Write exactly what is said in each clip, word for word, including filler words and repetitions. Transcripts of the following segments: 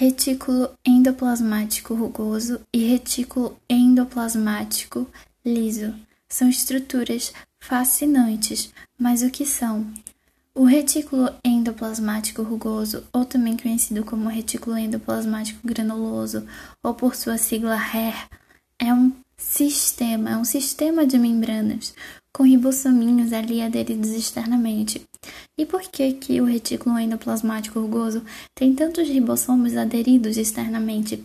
retículo endoplasmático rugoso e retículo endoplasmático liso. São estruturas fascinantes, mas o que são? O retículo endoplasmático rugoso, ou também conhecido como retículo endoplasmático granuloso, ou por sua sigla R E R, é um sistema, é um sistema de membranas, com ribossominhos ali aderidos externamente. E por que que o retículo endoplasmático rugoso tem tantos ribossomos aderidos externamente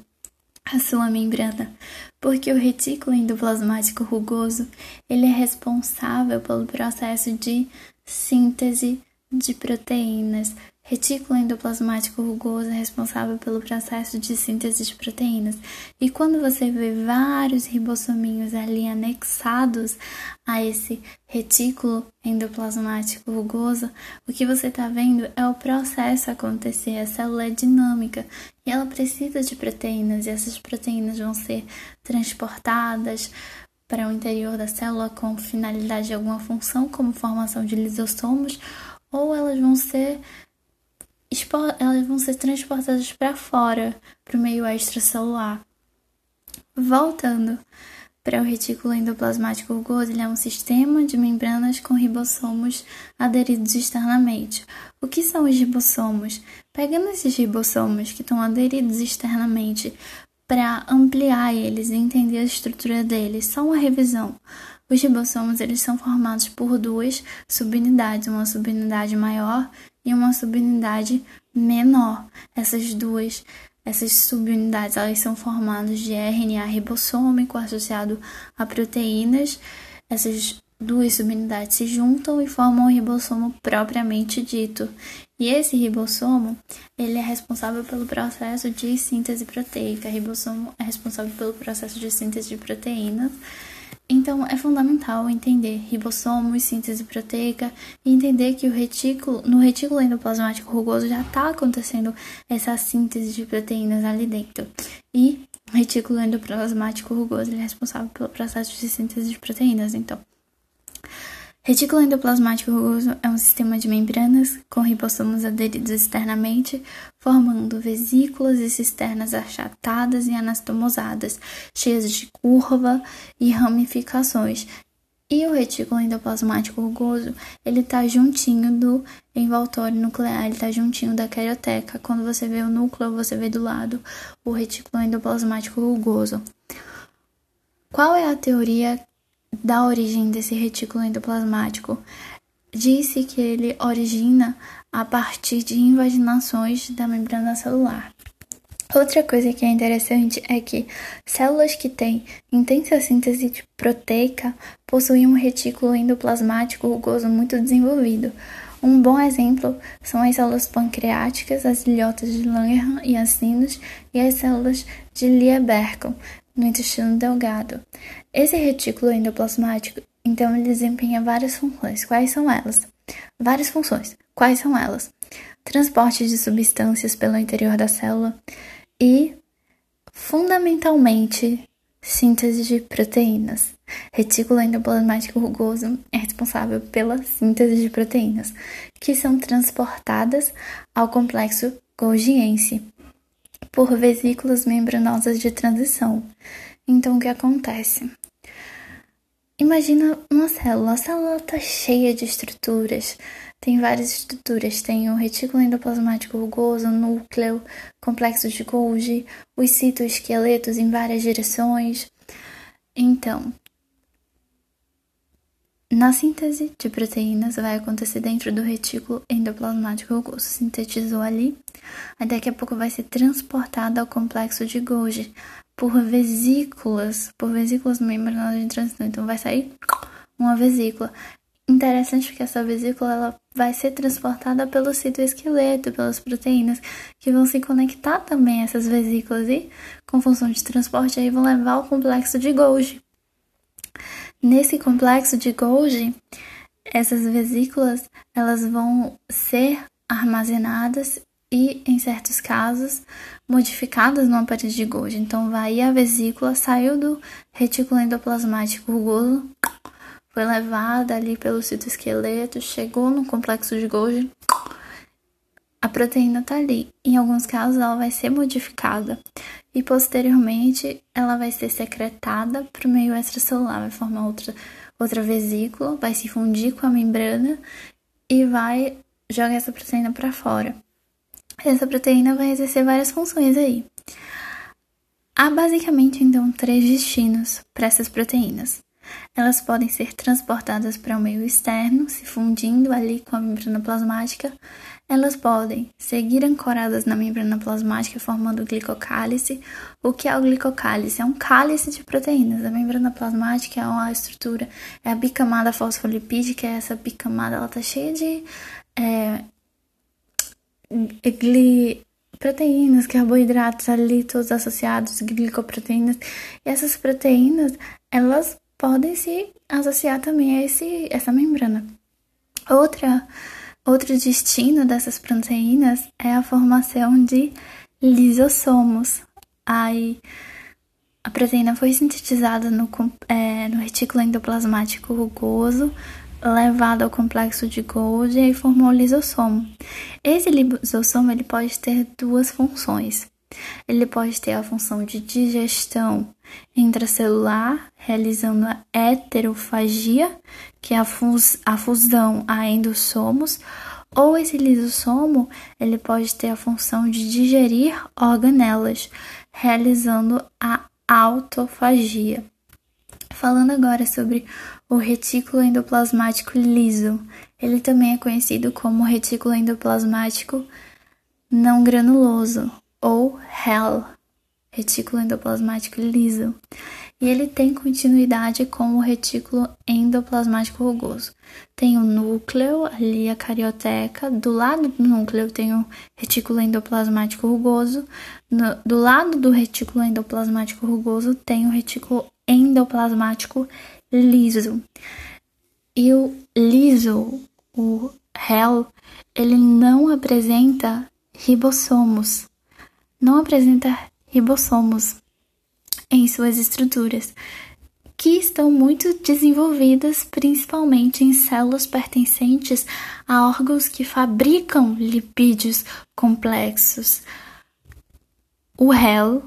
à sua membrana? Porque o retículo endoplasmático rugoso, ele é responsável pelo processo de síntese de proteínas. Retículo endoplasmático rugoso é responsável pelo processo de síntese de proteínas. E quando você vê vários ribossominhos ali anexados a esse retículo endoplasmático rugoso, o que você está vendo é o processo acontecer. A célula é dinâmica e ela precisa de proteínas, e essas proteínas vão ser transportadas para o interior da célula com finalidade de alguma função, como formação de lisossomos, ou elas vão ser elas vão ser transportadas para fora, para o meio extracelular. Voltando para o retículo endoplasmático rugoso, ele é um sistema de membranas com ribossomos aderidos externamente. O que são os ribossomos? Pegando esses ribossomos que estão aderidos externamente para ampliar eles e entender a estrutura deles, só uma revisão. Os ribossomos, eles são formados por duas subunidades, uma subunidade maior e uma subunidade menor. Essas duas, essas subunidades, elas são formadas de R N A ribossômico associado a proteínas. Essas duas subunidades se juntam e formam o ribossomo propriamente dito. E esse ribossomo, ele é responsável pelo processo de síntese proteica. O ribossomo é responsável pelo processo de síntese de proteínas. Então, é fundamental entender ribossomos, síntese proteica, e entender que o retículo, no retículo endoplasmático rugoso já está acontecendo essa síntese de proteínas ali dentro. E o retículo endoplasmático rugoso, ele é responsável pelo processo de síntese de proteínas, então. Retículo endoplasmático rugoso é um sistema de membranas com ribossomos aderidos externamente, formando vesículas e cisternas achatadas e anastomosadas, cheias de curva e ramificações. E o retículo endoplasmático rugoso, ele está juntinho do envoltório nuclear, ele está juntinho da carioteca. Quando você vê o núcleo, você vê do lado o retículo endoplasmático rugoso. Qual é a teoria da origem desse retículo endoplasmático? Disse que ele origina a partir de invaginações da membrana celular. Outra coisa que é interessante é que células que têm intensa síntese de proteica possuem um retículo endoplasmático rugoso muito desenvolvido. Um bom exemplo são as células pancreáticas, as ilhotas de Langerhans e as sinos, e as células de Lieberkühn no intestino delgado. Esse retículo endoplasmático, então, ele desempenha várias funções. Quais são elas? Várias funções. Quais são elas? Transporte de substâncias pelo interior da célula e, fundamentalmente, síntese de proteínas. Retículo endoplasmático rugoso é responsável pela síntese de proteínas, que são transportadas ao complexo golgiense por vesículas membranosas de transição. Então, o que acontece? Imagina uma célula. A célula está cheia de estruturas. Tem várias estruturas. Tem o retículo endoplasmático rugoso, núcleo, complexo de Golgi, os citoesqueletos em várias direções. Então, na síntese de proteínas vai acontecer dentro do retículo endoplasmático rugoso. Sintetizou ali, aí daqui a pouco vai ser transportada ao complexo de Golgi por vesículas, por vesículas membranosas de transição. Então, vai sair uma vesícula. Interessante porque essa vesícula ela vai ser transportada pelo citoesqueleto, pelas proteínas, que vão se conectar também a essas vesículas e, com função de transporte, aí vão levar ao complexo de Golgi. Nesse complexo de Golgi, essas vesículas elas vão ser armazenadas e, em certos casos, modificadas numa parede de Golgi. Então, vai a vesícula, saiu do retículo endoplasmático rugoso, foi levada ali pelo citoesqueleto, chegou no complexo de Golgi, A proteína está ali. Em alguns casos, ela vai ser modificada e, posteriormente, ela vai ser secretada para o meio extracelular, vai formar outra, outra vesícula, vai se fundir com a membrana e vai jogar essa proteína para fora. Essa proteína vai exercer várias funções aí. Há, basicamente, então, três destinos para essas proteínas. Elas podem ser transportadas para o meio externo, se fundindo ali com a membrana plasmática. Elas podem seguir ancoradas na membrana plasmática, formando o glicocálice. O que é o glicocálice? É um cálice de proteínas. A membrana plasmática é uma estrutura, é a bicamada fosfolipídica, essa bicamada ela está cheia de é, gli, proteínas, carboidratos ali, todos associados, glicoproteínas. E essas proteínas, elas podem se associar também a esse, essa membrana. Outra, outro destino dessas proteínas é a formação de lisossomos. Aí, a proteína foi sintetizada no, é, no retículo endoplasmático rugoso, levada ao complexo de Golgi e formou o lisossomo. Esse lisossomo ele pode ter duas funções. Ele pode ter a função de digestão intracelular, realizando a heterofagia, que é a, fus a fusão a endossomos, ou esse lisossomo ele pode ter a função de digerir organelas, realizando a autofagia. Falando agora sobre o retículo endoplasmático liso, ele também é conhecido como retículo endoplasmático não granuloso, ou R E L, retículo endoplasmático liso, e ele tem continuidade com o retículo endoplasmático rugoso. Tem o núcleo, ali a carioteca, do lado do núcleo tem o retículo endoplasmático rugoso, no, do lado do retículo endoplasmático rugoso tem o retículo endoplasmático liso. E o liso, o R E L, ele não apresenta ribossomos. Não apresenta ribossomos em suas estruturas, que estão muito desenvolvidas principalmente em células pertencentes a órgãos que fabricam lipídios complexos. O R E L,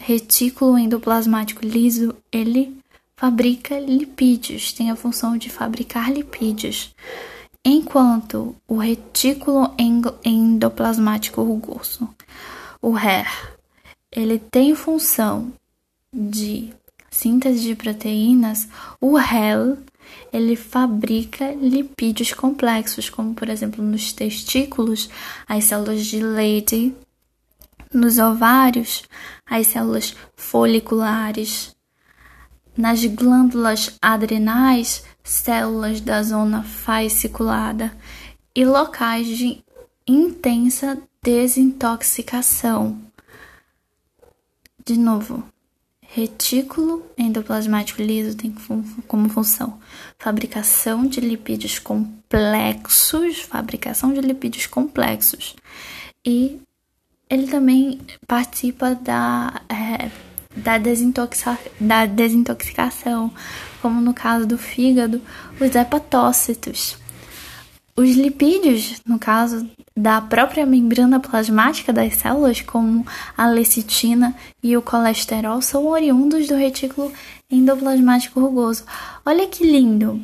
retículo endoplasmático liso, ele fabrica lipídios, tem a função de fabricar lipídios, enquanto o retículo endoplasmático rugoso, o R E R, ele tem função de síntese de proteínas. O R E L, ele fabrica lipídios complexos, como por exemplo nos testículos, as células de Leydig, nos ovários, as células foliculares, nas glândulas adrenais, células da zona fasciculada e locais de intensa desintoxicação. De novo, retículo endoplasmático liso tem como função fabricação de lipídios complexos, fabricação de lipídios complexos, e ele também participa da, é, da, desintoxica, da desintoxicação, como no caso do fígado, os hepatócitos. Os lipídios, no caso da própria membrana plasmática das células, como a lecitina e o colesterol, são oriundos do retículo endoplasmático rugoso. Olha que lindo!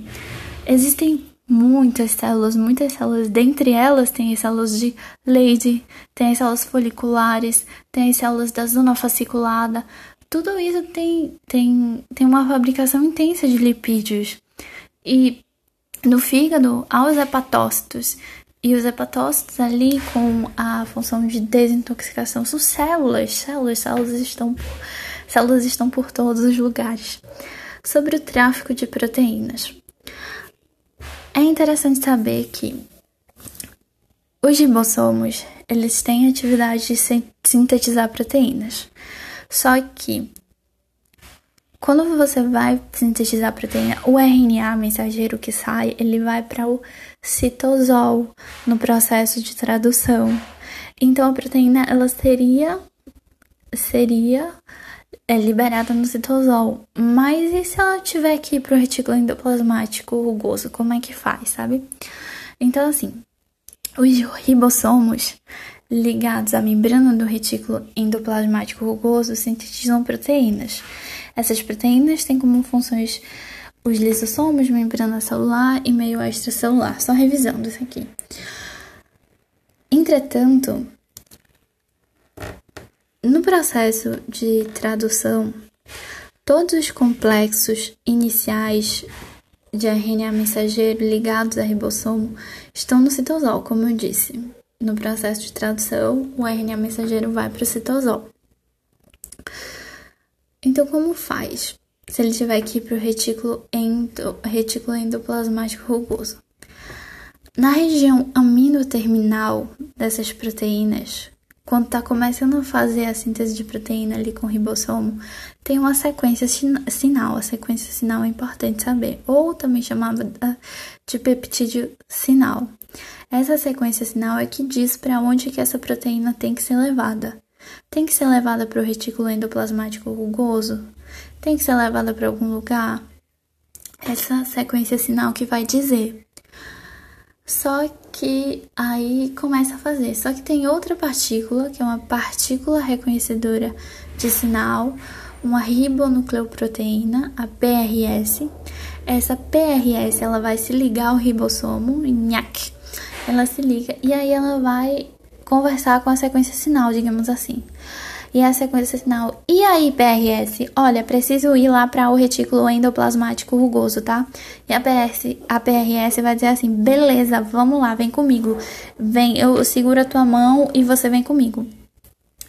Existem muitas células, muitas células. Dentre elas, tem as células de Leydig, tem as células foliculares, tem as células da zona fasciculada. Tudo isso tem, tem, tem uma fabricação intensa de lipídios. E no fígado, há os hepatócitos, e os hepatócitos ali com a função de desintoxicação são células, células, células estão, células estão por todos os lugares. Sobre o tráfico de proteínas, é interessante saber que os ribossomos, eles têm a atividade de sintetizar proteínas, só que quando você vai sintetizar a proteína, o R N A mensageiro que sai, ele vai para o citosol no processo de tradução. Então, a proteína, ela seria, seria é, liberada no citosol. Mas e se ela tiver que ir para o retículo endoplasmático rugoso? Como é que faz, sabe? Então, assim, Os ribossomos ligados à membrana do retículo endoplasmático rugoso sintetizam proteínas. Essas proteínas têm como funções os lisossomos, membrana celular e meio extracelular. Só revisando isso aqui. Entretanto, no processo de tradução, todos os complexos iniciais de R N A mensageiro ligados a ribossomo estão no citosol, como eu disse. No processo de tradução, o R N A mensageiro vai para o citosol. Então, como faz se ele tiver que ir para o retículo, endo, retículo endoplasmático rugoso? Na região aminoterminal dessas proteínas, quando está começando a fazer a síntese de proteína ali com o ribossomo, tem uma sequência sinal. A sequência sinal é importante saber, ou também chamada de peptídeo sinal. Essa sequência sinal é que diz para onde que essa proteína tem que ser levada. Tem que ser levada para o retículo endoplasmático rugoso? Tem que ser levada para algum lugar? Essa sequência sinal que vai dizer. Só que aí começa a fazer. Só que tem outra partícula, que é uma partícula reconhecedora de sinal, uma ribonucleoproteína, a P R S. Essa P R S, ela vai se ligar ao ribossomo, nhac, ela se liga, e aí ela vai conversar com a sequência sinal, digamos assim. E a sequência sinal, e aí P R S, olha, preciso ir lá para o retículo endoplasmático rugoso, tá? E a P R S, a P R S vai dizer assim, beleza, vamos lá, vem comigo, vem, eu seguro a tua mão e você vem comigo.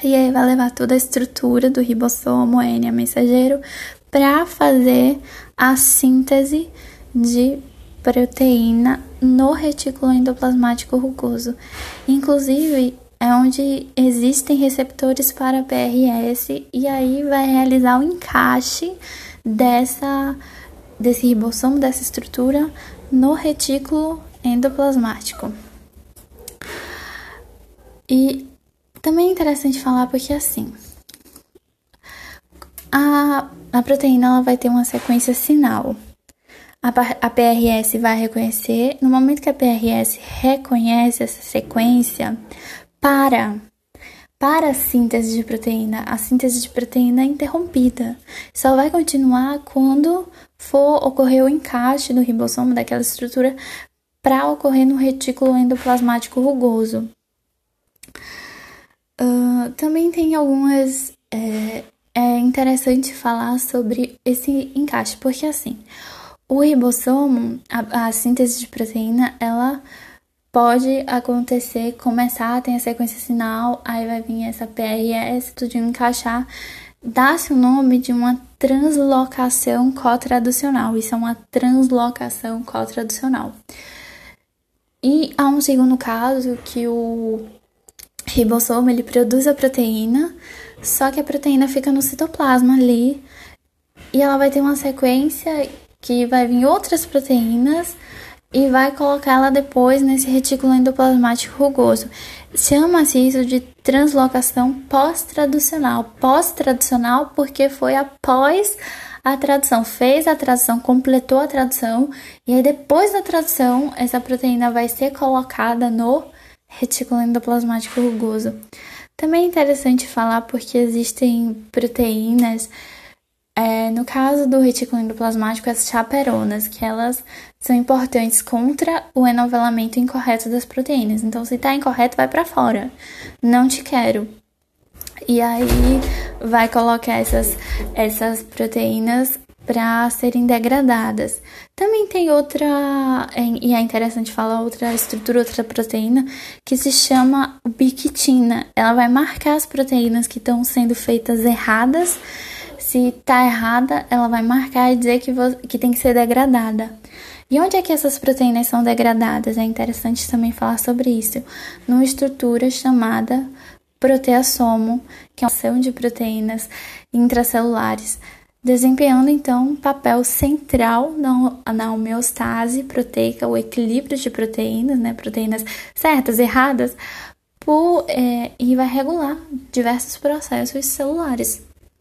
E aí vai levar toda a estrutura do ribossomo, R N A mensageiro, para fazer a síntese de proteína no retículo endoplasmático rugoso. Inclusive, é onde existem receptores para P R S e aí vai realizar o encaixe dessa, desse ribossomo, dessa estrutura no retículo endoplasmático. E também é interessante falar porque assim, a, a proteína ela vai ter uma sequência sinal. A P R S vai reconhecer, no momento que a P R S reconhece essa sequência, Para, para a síntese de proteína, a síntese de proteína é interrompida. Só vai continuar quando for ocorrer o encaixe do ribossomo, daquela estrutura, para ocorrer no retículo endoplasmático rugoso. Uh, também tem algumas... É, é interessante falar sobre esse encaixe, porque assim, o ribossomo, a, a síntese de proteína, ela... pode acontecer, começar, tem a sequência sinal, aí vai vir essa P R S, tudo encaixar. Dá-se o nome de uma translocação cotraducional. Isso é uma translocação cotraducional. E há um segundo caso que o ribossomo, ele produz a proteína, só que a proteína fica no citoplasma ali, e ela vai ter uma sequência que vai vir outras proteínas, e vai colocá-la depois nesse retículo endoplasmático rugoso. Chama-se isso de translocação pós-traducional. Pós-traducional porque foi após a tradução. Fez a tradução, completou a tradução. E aí depois da tradução, essa proteína vai ser colocada no retículo endoplasmático rugoso. Também é interessante falar porque existem proteínas... É, no caso do retículo endoplasmático, as chaperonas, que elas são importantes contra o enovelamento incorreto das proteínas. Então, se tá incorreto, vai para fora. Não te quero. E aí, vai colocar essas, essas proteínas para serem degradadas. Também tem outra, e é interessante falar, outra estrutura, outra proteína, que se chama ubiquitina. Ela vai marcar as proteínas que estão sendo feitas erradas. Se tá errada, ela vai marcar e dizer que, que tem que ser degradada. E onde é que essas proteínas são degradadas? É interessante também falar sobre isso. Numa estrutura chamada proteasomo, que é uma ação de proteínas intracelulares, desempenhando, então, um papel central na, na homeostase proteica, o equilíbrio de proteínas, né? Proteínas certas, erradas, por, é, e vai regular diversos processos celulares.